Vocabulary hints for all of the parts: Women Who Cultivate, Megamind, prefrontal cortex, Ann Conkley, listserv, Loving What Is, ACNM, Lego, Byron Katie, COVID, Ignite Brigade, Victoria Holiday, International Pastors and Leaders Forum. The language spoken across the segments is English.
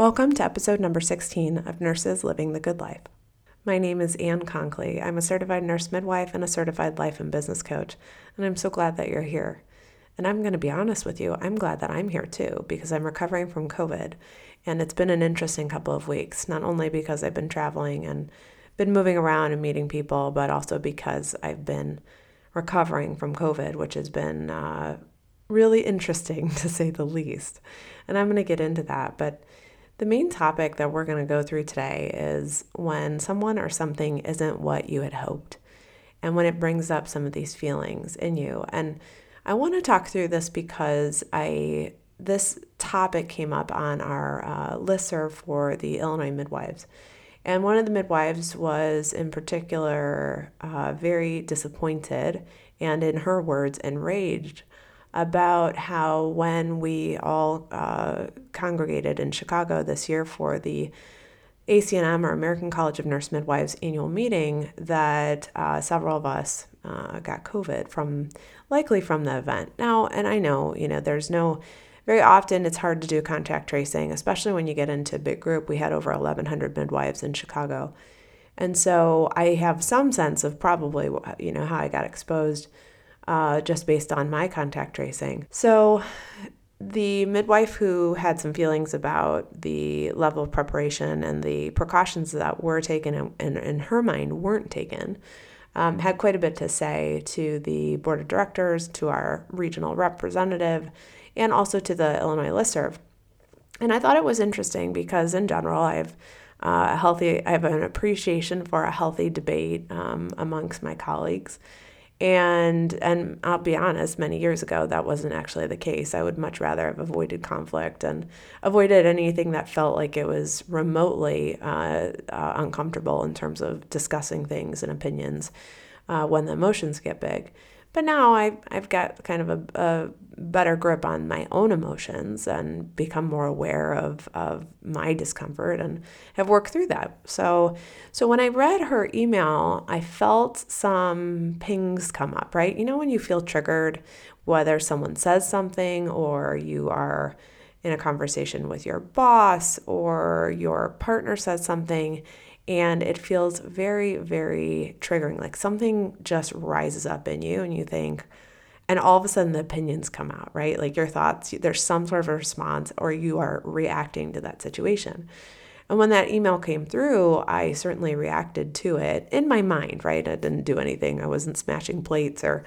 Welcome to episode number 16 of Nurses Living the Good Life. My name is Ann Conkley. I'm a certified nurse midwife and a certified life and business coach, and I'm so glad that you're here. And I'm going to be honest with you, I'm glad that I'm here too, because I'm recovering from COVID, and it's been an interesting couple of weeks, not only because I've been traveling and been moving around and meeting people, but also because I've been recovering from COVID, which has been really interesting to say the least. And I'm going to get into that. But the main topic that we're going to go through today is when someone or something isn't what you had hoped, and when it brings up some of these feelings in you. And I want to talk through this because this topic came up on our listserv for the Illinois midwives. And one of the midwives was in particular very disappointed and, in her words, enraged about how when we all congregated in Chicago this year for the ACNM, or American College of Nurse Midwives, annual meeting, that several of us got COVID likely from the event. Now, and I know, very often it's hard to do contact tracing, especially when you get into a big group. We had over 1,100 midwives in Chicago. And so I have some sense of probably, how I got exposed just based on my contact tracing. So the midwife who had some feelings about the level of preparation and the precautions that were taken and in her mind weren't taken, had quite a bit to say to the board of directors, to our regional representative, and also to the Illinois listserv. And I thought it was interesting because in general, I have an appreciation for a healthy debate amongst my colleagues. And I'll be honest, many years ago, that wasn't actually the case. I would much rather have avoided conflict and avoided anything that felt like it was remotely uncomfortable in terms of discussing things and opinions when the emotions get big. But now I've got kind of a better grip on my own emotions and become more aware of my discomfort and have worked through that. So when I read her email, I felt some pings come up, right? When you feel triggered, whether someone says something or you are in a conversation with your boss or your partner says something, and it feels very, very triggering, like something just rises up in you and you think, and all of a sudden the opinions come out, right? Like your thoughts, there's some sort of a response or you are reacting to that situation. And when that email came through, I certainly reacted to it in my mind, right? I didn't do anything. I wasn't smashing plates or,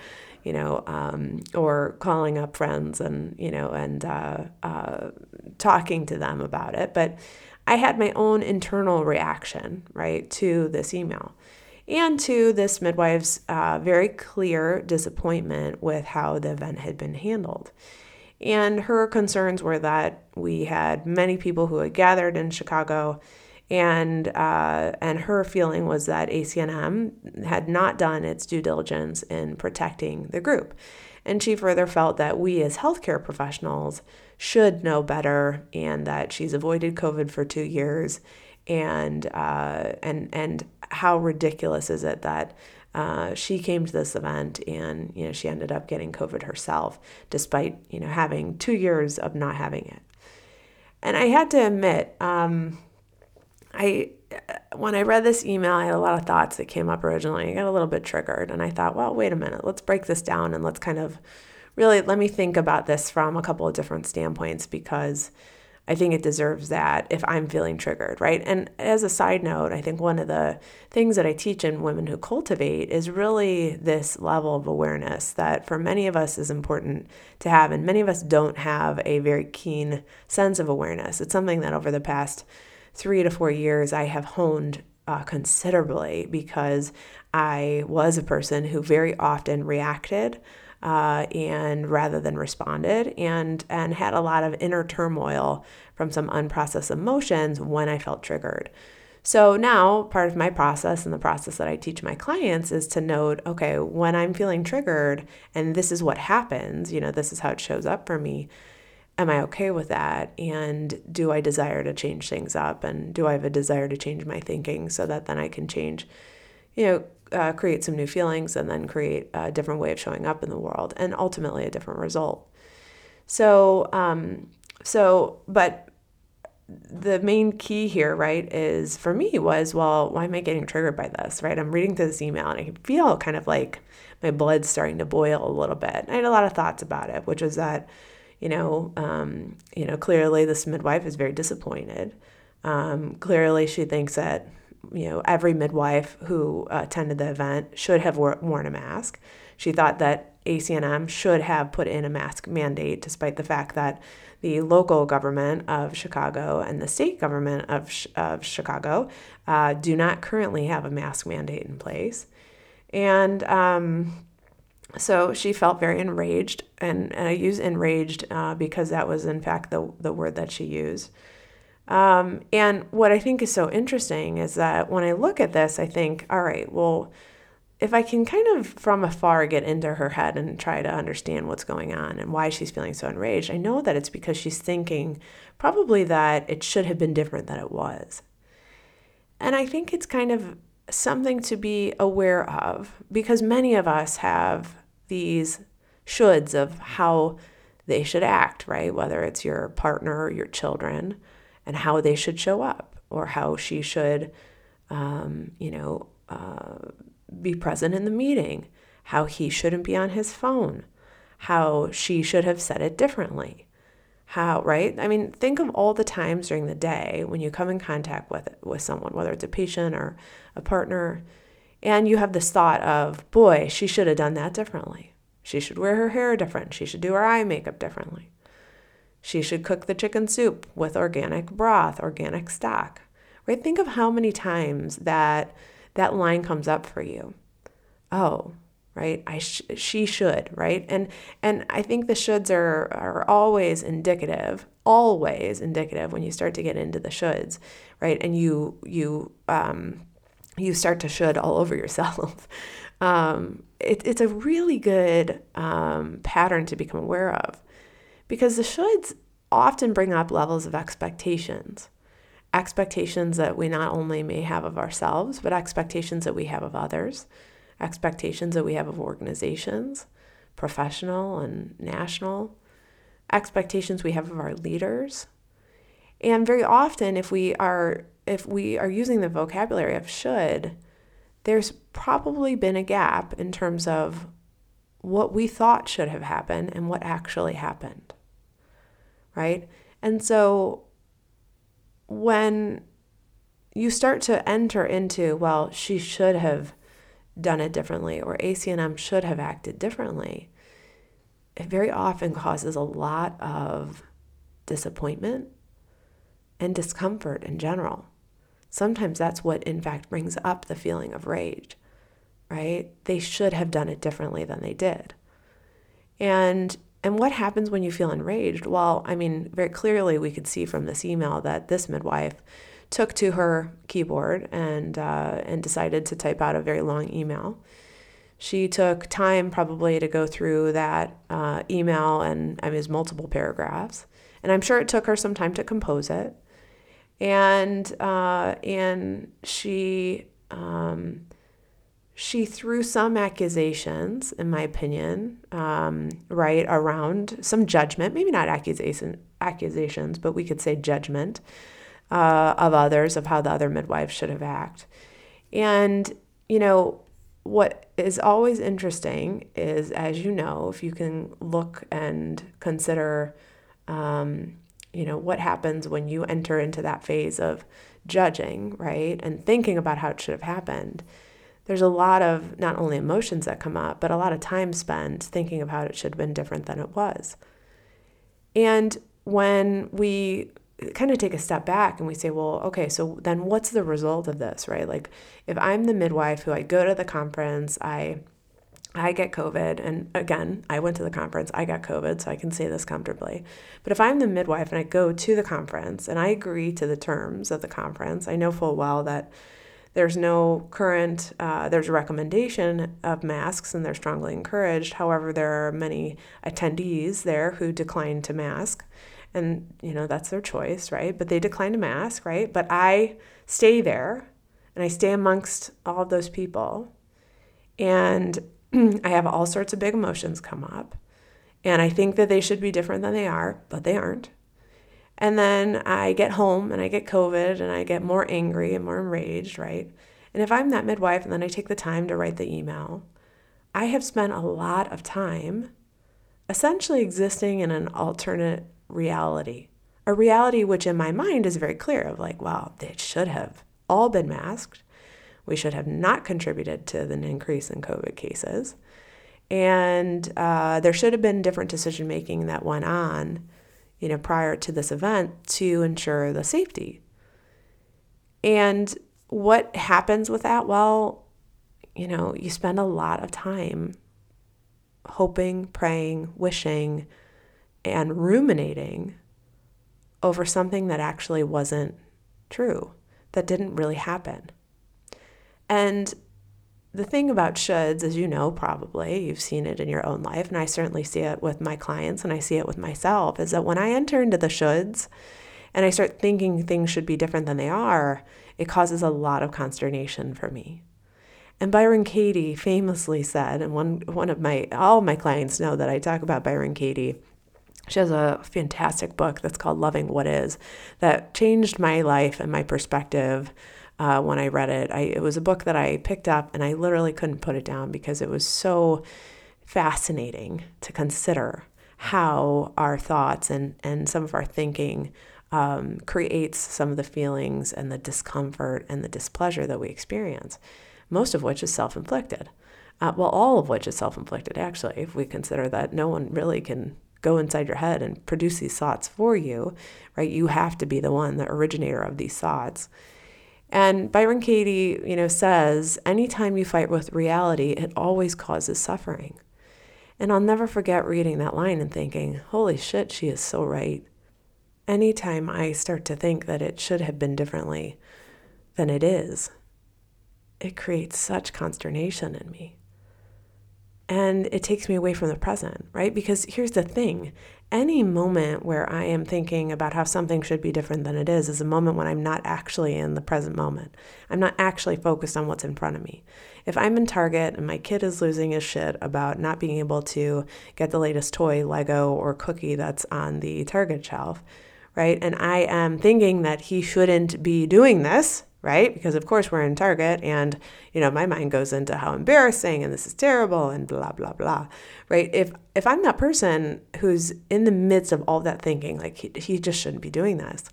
or calling up friends and, talking to them about it. But I had my own internal reaction, right, to this email and to this midwife's very clear disappointment with how the event had been handled. And her concerns were that we had many people who had gathered in Chicago, and her feeling was that ACNM had not done its due diligence in protecting the group. And she further felt that we as healthcare professionals should know better, and that she's avoided COVID for 2 years, and how ridiculous is it that she came to this event and she ended up getting COVID herself, despite having 2 years of not having it. And I had to admit, when I read this email, I had a lot of thoughts that came up originally. I got a little bit triggered, and I thought, well, wait a minute, let's break this down and let's kind of really let me think about this from a couple of different standpoints, because I think it deserves that if I'm feeling triggered, right? And as a side note, I think one of the things that I teach in Women Who Cultivate is really this level of awareness that for many of us is important to have, and many of us don't have a very keen sense of awareness. It's something that over the past 3 to 4 years I have honed considerably, because I was a person who very often reacted and rather than responded, and had a lot of inner turmoil from some unprocessed emotions when I felt triggered. So now part of my process and the process that I teach my clients is to note, okay, when I'm feeling triggered and this is what happens, this is how it shows up for me, am I okay with that? And do I desire to change things up? And do I have a desire to change my thinking so that then I can change, create some new feelings and then create a different way of showing up in the world and ultimately a different result. So, but the main key here, right, is for me was, well, why am I getting triggered by this, right? I'm reading through this email and I can feel kind of like my blood's starting to boil a little bit. I had a lot of thoughts about it, which was that, clearly this midwife is very disappointed. Clearly she thinks that, every midwife who attended the event should have worn a mask. She thought that ACNM should have put in a mask mandate, despite the fact that the local government of Chicago and the state government of Chicago do not currently have a mask mandate in place. And so she felt very enraged, and I use enraged because that was, in fact, the word that she used. And what I think is so interesting is that when I look at this, I think, all right, well, if I can kind of from afar get into her head and try to understand what's going on and why she's feeling so enraged, I know that it's because she's thinking probably that it should have been different than it was. And I think it's kind of something to be aware of, because many of us have these shoulds of how they should act, right? Whether it's your partner or your children and how they should show up, or how she should, be present in the meeting, how he shouldn't be on his phone, how she should have said it differently, how, right? I mean, think of all the times during the day when you come in contact with someone, whether it's a patient or a partner, and you have this thought of, boy, she should have done that differently. She should wear her hair different. She should do her eye makeup differently. She should cook the chicken soup with organic broth, organic stock, right? Think of how many times that line comes up for you. Oh, right? She should, right? And I think the shoulds are always indicative when you start to get into the shoulds, right? And you start to should all over yourself. It's a really good pattern to become aware of, because the shoulds often bring up levels of expectations that we not only may have of ourselves, but expectations that we have of others, expectations that we have of organizations, professional and national, expectations we have of our leaders. And very often, if we are using the vocabulary of should, there's probably been a gap in terms of what we thought should have happened and what actually happened, right? And so when you start to enter into, well, she should have done it differently, or ACNM should have acted differently, it very often causes a lot of disappointment and discomfort in general. Sometimes that's what, in fact, brings up the feeling of rage, right? They should have done it differently than they did. And what happens when you feel enraged? Well, I mean, very clearly we could see from this email that this midwife took to her keyboard and decided to type out a very long email. She took time probably to go through that email, and I mean, it was multiple paragraphs. And I'm sure it took her some time to compose it. And she threw some accusations, in my opinion, right, around some judgment, maybe not accusations, but we could say judgment of others, of how the other midwives should have acted. And, what is always interesting is, as you know, if you can look and consider, what happens when you enter into that phase of judging, right, and thinking about how it should have happened, there's a lot of not only emotions that come up, but a lot of time spent thinking of how it should have been different than it was. And when we kind of take a step back and we say, well, okay, so then what's the result of this, right? Like, if I'm the midwife who I go to the conference, I get COVID, and again, I went to the conference, I got COVID, so I can say this comfortably. But if I'm the midwife and I go to the conference and I agree to the terms of the conference, I know full well that there's no current, there's a recommendation of masks and they're strongly encouraged. However, there are many attendees there who decline to mask, and, that's their choice, right? But they decline to mask, right? But I stay there and I stay amongst all of those people, and I have all sorts of big emotions come up, and I think that they should be different than they are, but they aren't. And then I get home and I get COVID and I get more angry and more enraged, right? And if I'm that midwife and then I take the time to write the email, I have spent a lot of time essentially existing in an alternate reality, a reality which in my mind is very clear of like, wow, they should have all been masked. We should have not contributed to the increase in COVID cases. And there should have been different decision-making that went on, you know, prior to this event to ensure the safety. And what happens with that? Well, you know, you spend a lot of time hoping, praying, wishing, and ruminating over something that actually wasn't true, that didn't really happen. And the thing about shoulds, as you know, probably, you've seen it in your own life, and I certainly see it with my clients and I see it with myself, is that when I enter into the shoulds and I start thinking things should be different than they are, it causes a lot of consternation for me. And Byron Katie famously said, and all of my clients know that I talk about Byron Katie. She has a fantastic book that's called Loving What Is that changed my life and my perspective when I read it. It was a book that I picked up and I literally couldn't put it down because it was so fascinating to consider how our thoughts and some of our thinking creates some of the feelings and the discomfort and the displeasure that we experience, most of which is self-inflicted. Well, all of which is self-inflicted, actually, if we consider that no one really can go inside your head and produce these thoughts for you, right? You have to be the one, the originator of these thoughts. And Byron Katie, you know, says, anytime you fight with reality, it always causes suffering. And I'll never forget reading that line and thinking, holy shit, she is so right. Anytime I start to think that it should have been differently than it is, it creates such consternation in me. And it takes me away from the present, right? Because here's the thing. Any moment where I am thinking about how something should be different than it is a moment when I'm not actually in the present moment. I'm not actually focused on what's in front of me. If I'm in Target and my kid is losing his shit about not being able to get the latest toy, Lego, or cookie that's on the Target shelf, right? And I am thinking that he shouldn't be doing this, right? Because of course we're in Target and, you know, my mind goes into how embarrassing and this is terrible and blah, blah, blah, right? If I'm that person who's in the midst of all that thinking, like he just shouldn't be doing this,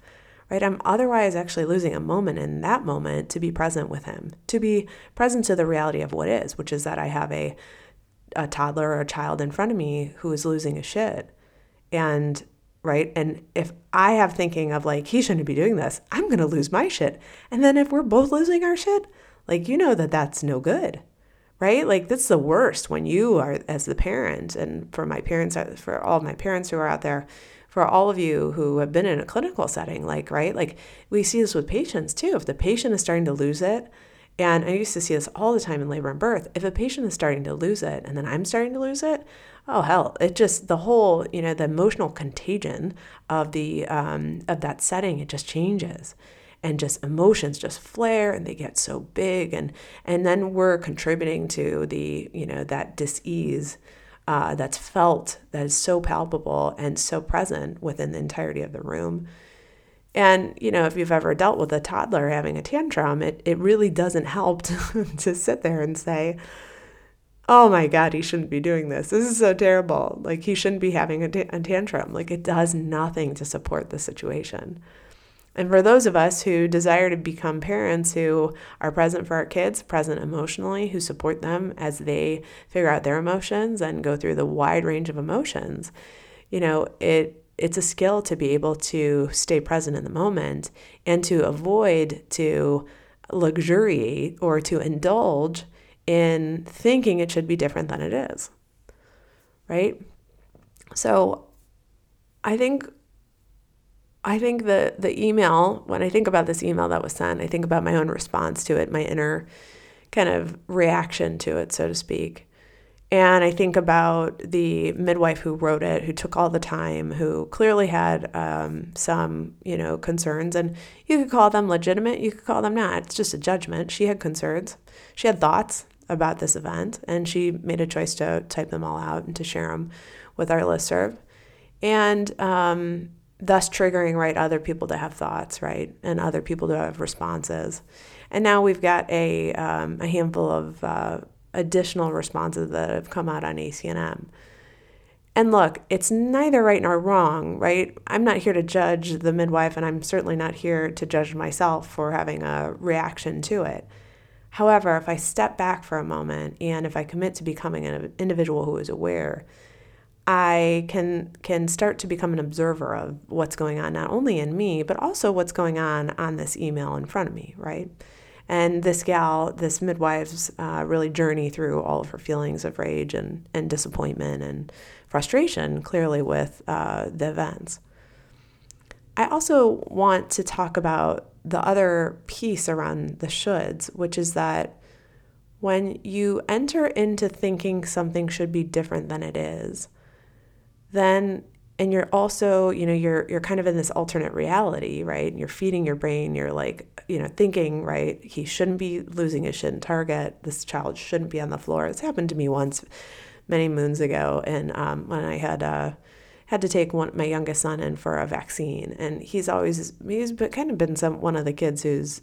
right? I'm otherwise actually losing a moment in that moment to be present with him, to be present to the reality of what is, which is that I have a toddler or a child in front of me who is losing his shit. And right? And if I have thinking of like, he shouldn't be doing this, I'm going to lose my shit. And then if we're both losing our shit, like, you know that that's no good, right? Like that's the worst when you are as the parent. And for my parents, for all my parents who are out there, for all of you who have been in a clinical setting, like, right? Like we see this with patients too. If the patient is starting to lose it, and I used to see this all the time in labor and birth, if a patient is starting to lose it and then I'm starting to lose it, oh, hell, it just, the whole, you know, the emotional contagion of the, of that setting, it just changes and just emotions just flare and they get so big and then we're contributing to the, you know, that dis-ease that's felt, that is so palpable and so present within the entirety of the room. And, you know, if you've ever dealt with a toddler having a tantrum, it really doesn't help to sit there and say, oh my God, he shouldn't be doing this. This is so terrible. Like he shouldn't be having a tantrum. Like it does nothing to support the situation. And for those of us who desire to become parents who are present for our kids, present emotionally, who support them as they figure out their emotions and go through the wide range of emotions, you know, it's a skill to be able to stay present in the moment and to avoid to luxuriate or to indulge in thinking it should be different than it is, right? So I think the email, when I think about this email that was sent, I think about my own response to it, my inner kind of reaction to it, so to speak. And I think about the midwife who wrote it, who took all the time, who clearly had some, you know, concerns. And you could call them legitimate, you could call them not. It's just a judgment. She had concerns. She had thoughts about this event, and she made a choice to type them all out and to share them with our listserv. And thus triggering, right, other people to have thoughts, right, and other people to have responses. And now we've got a handful of additional responses that have come out on ACNM. And look, it's neither right nor wrong, right? I'm not here to judge the midwife, and I'm certainly not here to judge myself for having a reaction to it. However, if I step back for a moment and if I commit to becoming an individual who is aware, I can start to become an observer of what's going on, not only in me, but also what's going on this email in front of me, right? And this gal, this midwife's really journey through all of her feelings of rage and disappointment and frustration, clearly with the events. I also want to talk about the other piece around the shoulds, which is that when you enter into thinking something should be different than it is, then, and you're also, you know, you're kind of in this alternate reality, right? And you're feeding your brain, you're like, you know, thinking, right, he shouldn't be losing his shin target, this child shouldn't be on the floor. It's happened to me once many moons ago, and when I had to take my youngest son in for a vaccine, and he's kind of been one of the kids who's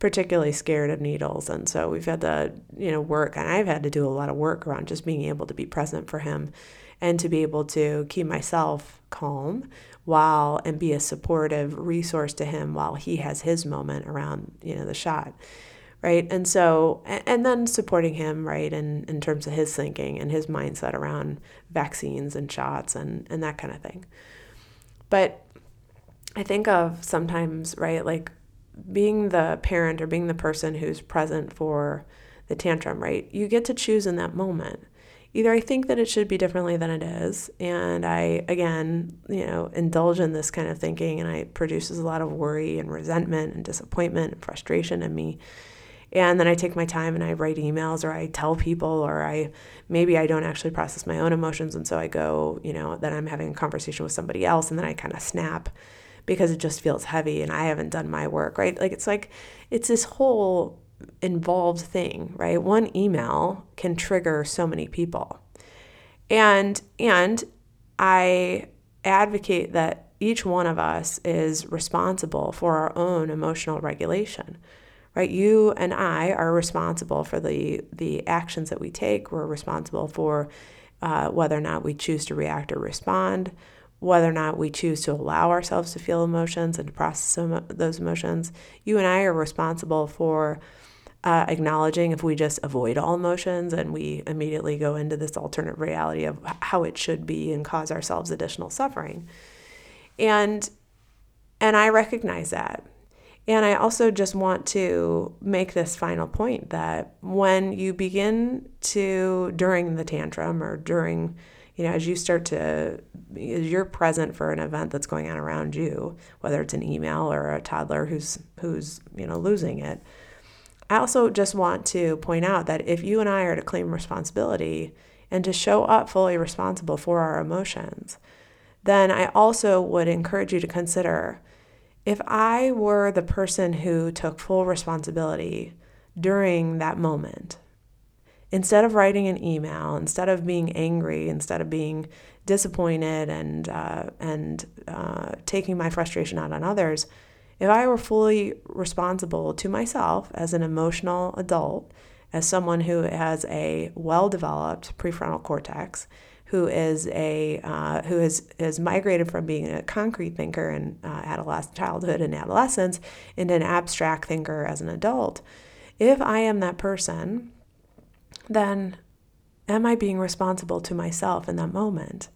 particularly scared of needles, and so we've had to, you know, work, and I've had to do a lot of work around just being able to be present for him and to be able to keep myself calm and be a supportive resource to him while he has his moment around, you know, the shot, right? And so, and then supporting him, right, in terms of his thinking and his mindset around vaccines and shots and that kind of thing. But I think of sometimes, right, like being the parent or being the person who's present for the tantrum, right? You get to choose in that moment. Either I think that it should be differently than it is, and I, again, you know, indulge in this kind of thinking, and it produces a lot of worry and resentment and disappointment and frustration in me. And then I take my time and I write emails, or I tell people, or maybe I don't actually process my own emotions, and so I go, you know, then I'm having a conversation with somebody else, and then I kind of snap because it just feels heavy and I haven't done my work, right? Like, it's this whole involved thing, right? One email can trigger so many people. And I advocate that each one of us is responsible for our own emotional regulation, right? You and I are responsible for the actions that we take. We're responsible for whether or not we choose to react or respond, whether or not we choose to allow ourselves to feel emotions and to process those emotions. You and I are responsible for acknowledging if we just avoid all emotions and we immediately go into this alternate reality of how it should be and cause ourselves additional suffering. And I recognize that. And I also just want to make this final point that when you begin to, during the tantrum or during, you know, as you're present for an event that's going on around you, whether it's an email or a toddler who's, you know, losing it. I also just want to point out that if you and I are to claim responsibility and to show up fully responsible for our emotions, then I also would encourage you to consider, if I were the person who took full responsibility during that moment, instead of writing an email, instead of being angry, instead of being disappointed and taking my frustration out on others, if I were fully responsible to myself as an emotional adult, as someone who has a well-developed prefrontal cortex, who has migrated from being a concrete thinker in childhood and adolescence into an abstract thinker as an adult, if I am that person, then am I being responsible to myself in that moment?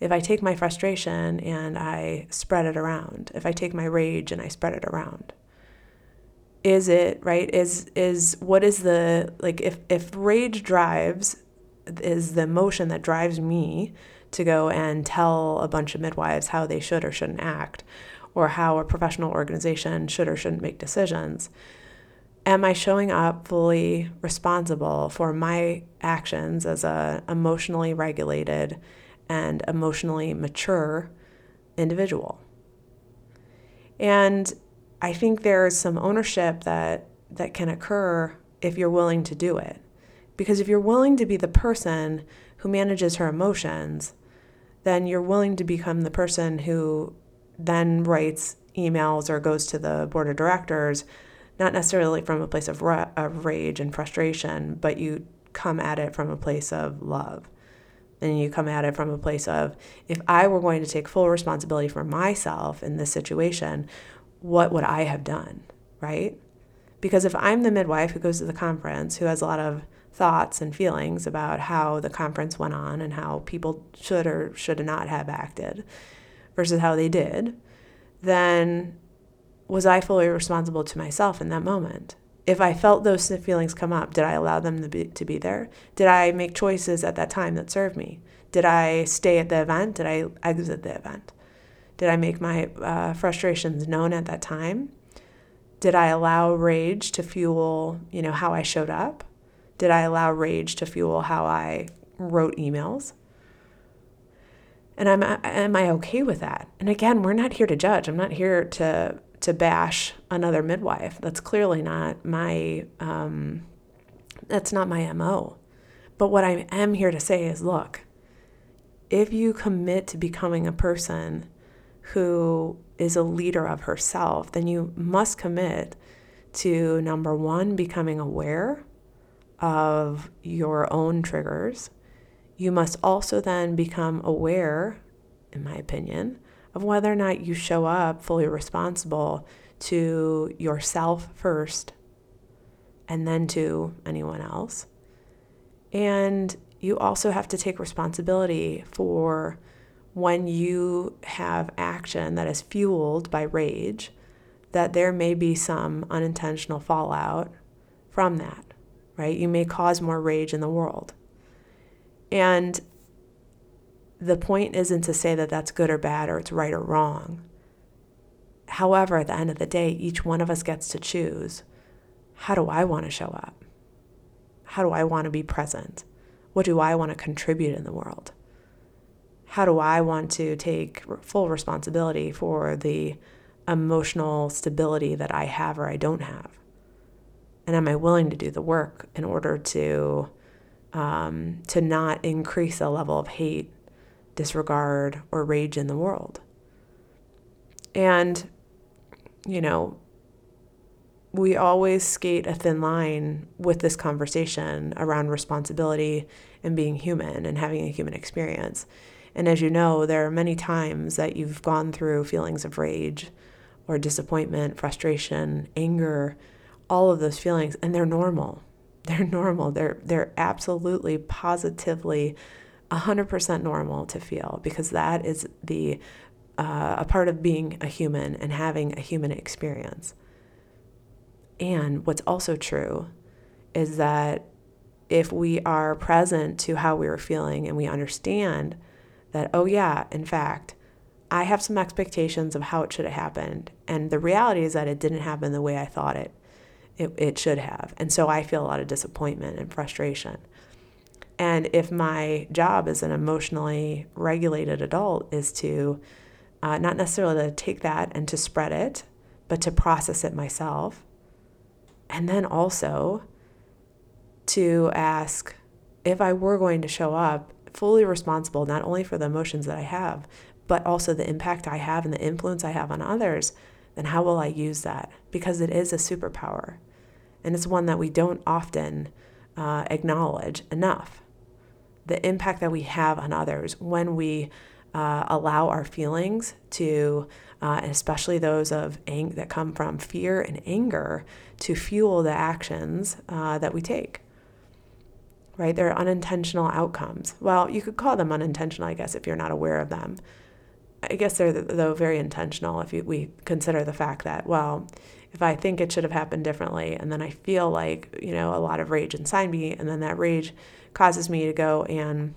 If I take my frustration and I spread it around, if I take my rage and I spread it around, is it, right? If rage drives, is the emotion that drives me to go and tell a bunch of midwives how they should or shouldn't act, or how a professional organization should or shouldn't make decisions, am I showing up fully responsible for my actions as an emotionally regulated and emotionally mature individual? And I think there is some ownership that can occur if you're willing to do it. Because if you're willing to be the person who manages her emotions, then you're willing to become the person who then writes emails or goes to the board of directors, not necessarily from a place of rage and frustration, but you come at it from a place of love. And you come at it from a place of, if I were going to take full responsibility for myself in this situation, what would I have done, right? Because if I'm the midwife who goes to the conference, who has a lot of thoughts and feelings about how the conference went on and how people should or should not have acted versus how they did, then was I fully responsible to myself in that moment? If I felt those feelings come up, did I allow them to be there? Did I make choices at that time that served me? Did I stay at the event? Did I exit the event? Did I make my frustrations known at that time? Did I allow rage to fuel, how I showed up? Did I allow rage to fuel how I wrote emails? And am I okay with that? And again, we're not here to judge. I'm not here to bash another midwife. That's clearly not my, that's not my MO. But what I am here to say is, look, if you commit to becoming a person who is a leader of herself, then you must commit to, number one, becoming aware of your own triggers. You must also then become aware, in my opinion, of whether or not you show up fully responsible to yourself first and then to anyone else. And you also have to take responsibility for when you have action that is fueled by rage, that there may be some unintentional fallout from that, right? You may cause more rage in the world. And the point isn't to say that that's good or bad or it's right or wrong. However, at the end of the day, each one of us gets to choose, how do I want to show up? How do I want to be present? What do I want to contribute in the world? How do I want to take full responsibility for the emotional stability that I have or I don't have? And am I willing to do the work in order to not increase the level of hate, disregard, or rage in the world? And, we always skate a thin line with this conversation around responsibility and being human and having a human experience. And as you know, there are many times that you've gone through feelings of rage or disappointment, frustration, anger, all of those feelings, and they're normal. They're normal. They're absolutely, positively 100% normal to feel, because that is a part of being a human and having a human experience. And what's also true is that if we are present to how we are feeling and we understand that, oh yeah, in fact, I have some expectations of how it should have happened, and the reality is that it didn't happen the way I thought it should have, and so I feel a lot of disappointment and frustration. And if my job as an emotionally regulated adult is to not necessarily to take that and to spread it, but to process it myself, and then also to ask, if I were going to show up fully responsible, not only for the emotions that I have, but also the impact I have and the influence I have on others, then how will I use that? Because it is a superpower, and it's one that we don't often acknowledge enough. The impact that we have on others when we allow our feelings to, and especially those of that come from fear and anger, to fuel the actions that we take. Right? They're unintentional outcomes. Well, you could call them unintentional, I guess, if you're not aware of them. I guess they're though very intentional if we consider the fact that, well, if I think it should have happened differently, and then I feel like, a lot of rage inside me, and then that rage causes me to go and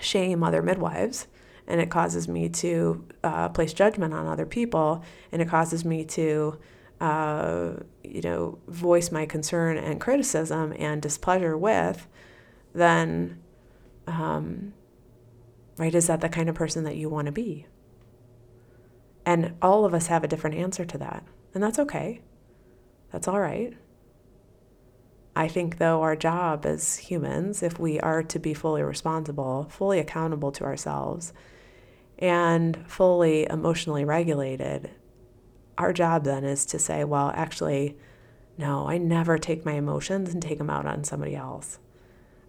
shame other midwives, and it causes me to place judgment on other people, and it causes me to, voice my concern and criticism and displeasure with, then, right, is that the kind of person that you want to be? And all of us have a different answer to that. And that's okay. That's all right. I think, though, our job as humans, if we are to be fully responsible, fully accountable to ourselves, and fully emotionally regulated, our job then is to say, well, actually, no, I never take my emotions and take them out on somebody else.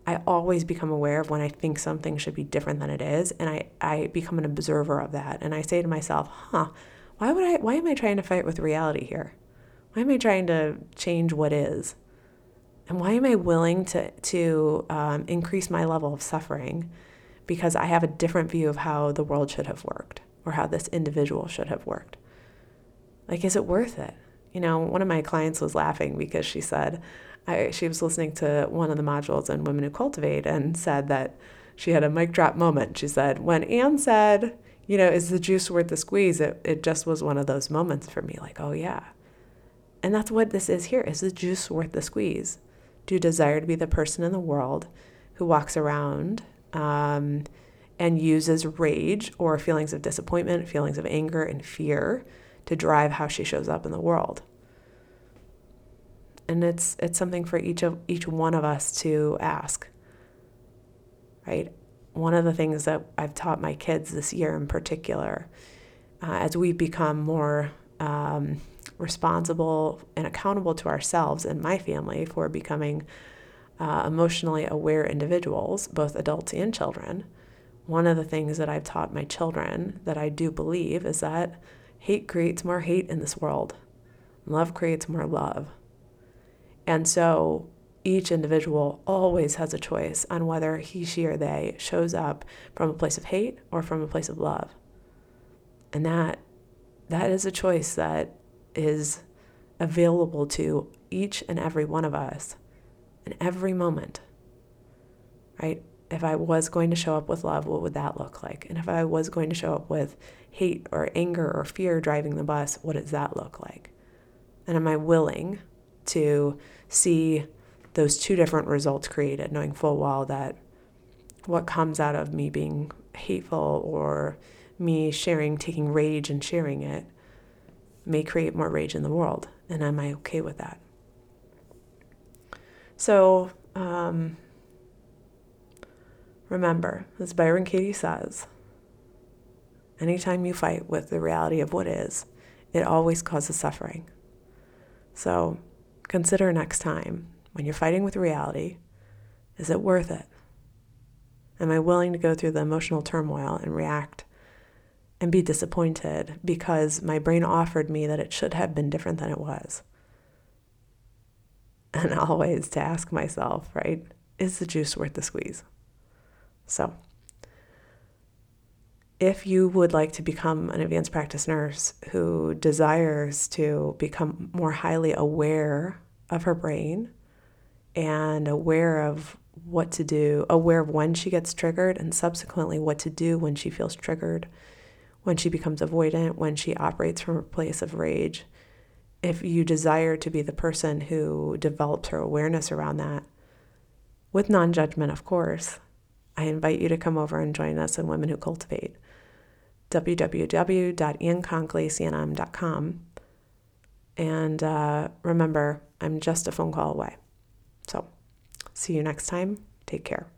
I always become aware of when I think something should be different than it is, and I become an observer of that. And I say to myself, why am I trying to fight with reality here? Why am I trying to change what is? And why am I willing to increase my level of suffering because I have a different view of how the world should have worked or how this individual should have worked? Like, is it worth it? You know, one of my clients was laughing because she said, she was listening to one of the modules in Women Who Cultivate and said that she had a mic drop moment. She said, when Ann said, you know, is the juice worth the squeeze? It just was one of those moments for me, like, oh yeah. And that's what this is here. Is the juice worth the squeeze? Do you desire to be the person in the world who walks around and uses rage or feelings of disappointment, feelings of anger and fear to drive how she shows up in the world? And it's something for each one of us to ask, right? One of the things that I've taught my kids this year in particular, as we become more responsible and accountable to ourselves and my family for becoming emotionally aware individuals, both adults and children, one of the things that I've taught my children that I do believe is that hate creates more hate in this world. Love creates more love. And so each individual always has a choice on whether he, she, or they shows up from a place of hate or from a place of love. And that is a choice that is available to each and every one of us in every moment, right? If I was going to show up with love, what would that look like? And if I was going to show up with hate or anger or fear driving the bus, what does that look like? And am I willing to see those two different results created, knowing full well that what comes out of me being hateful or me taking rage and sharing it may create more rage in the world, and am I okay with that? So remember, as Byron Katie says, anytime you fight with the reality of what is, it always causes suffering. So consider next time, when you're fighting with reality, is it worth it? Am I willing to go through the emotional turmoil and react and be disappointed because my brain offered me that it should have been different than it was? And always to ask myself, right, is the juice worth the squeeze? So if you would like to become an advanced practice nurse who desires to become more highly aware of her brain and aware of what to do, aware of when she gets triggered and subsequently what to do when she feels triggered, when she becomes avoidant, when she operates from a place of rage, if you desire to be the person who develops her awareness around that, with non-judgment, of course, I invite you to come over and join us in Women Who Cultivate. www.annconkleycnm.com. And remember, I'm just a phone call away. So see you next time. Take care.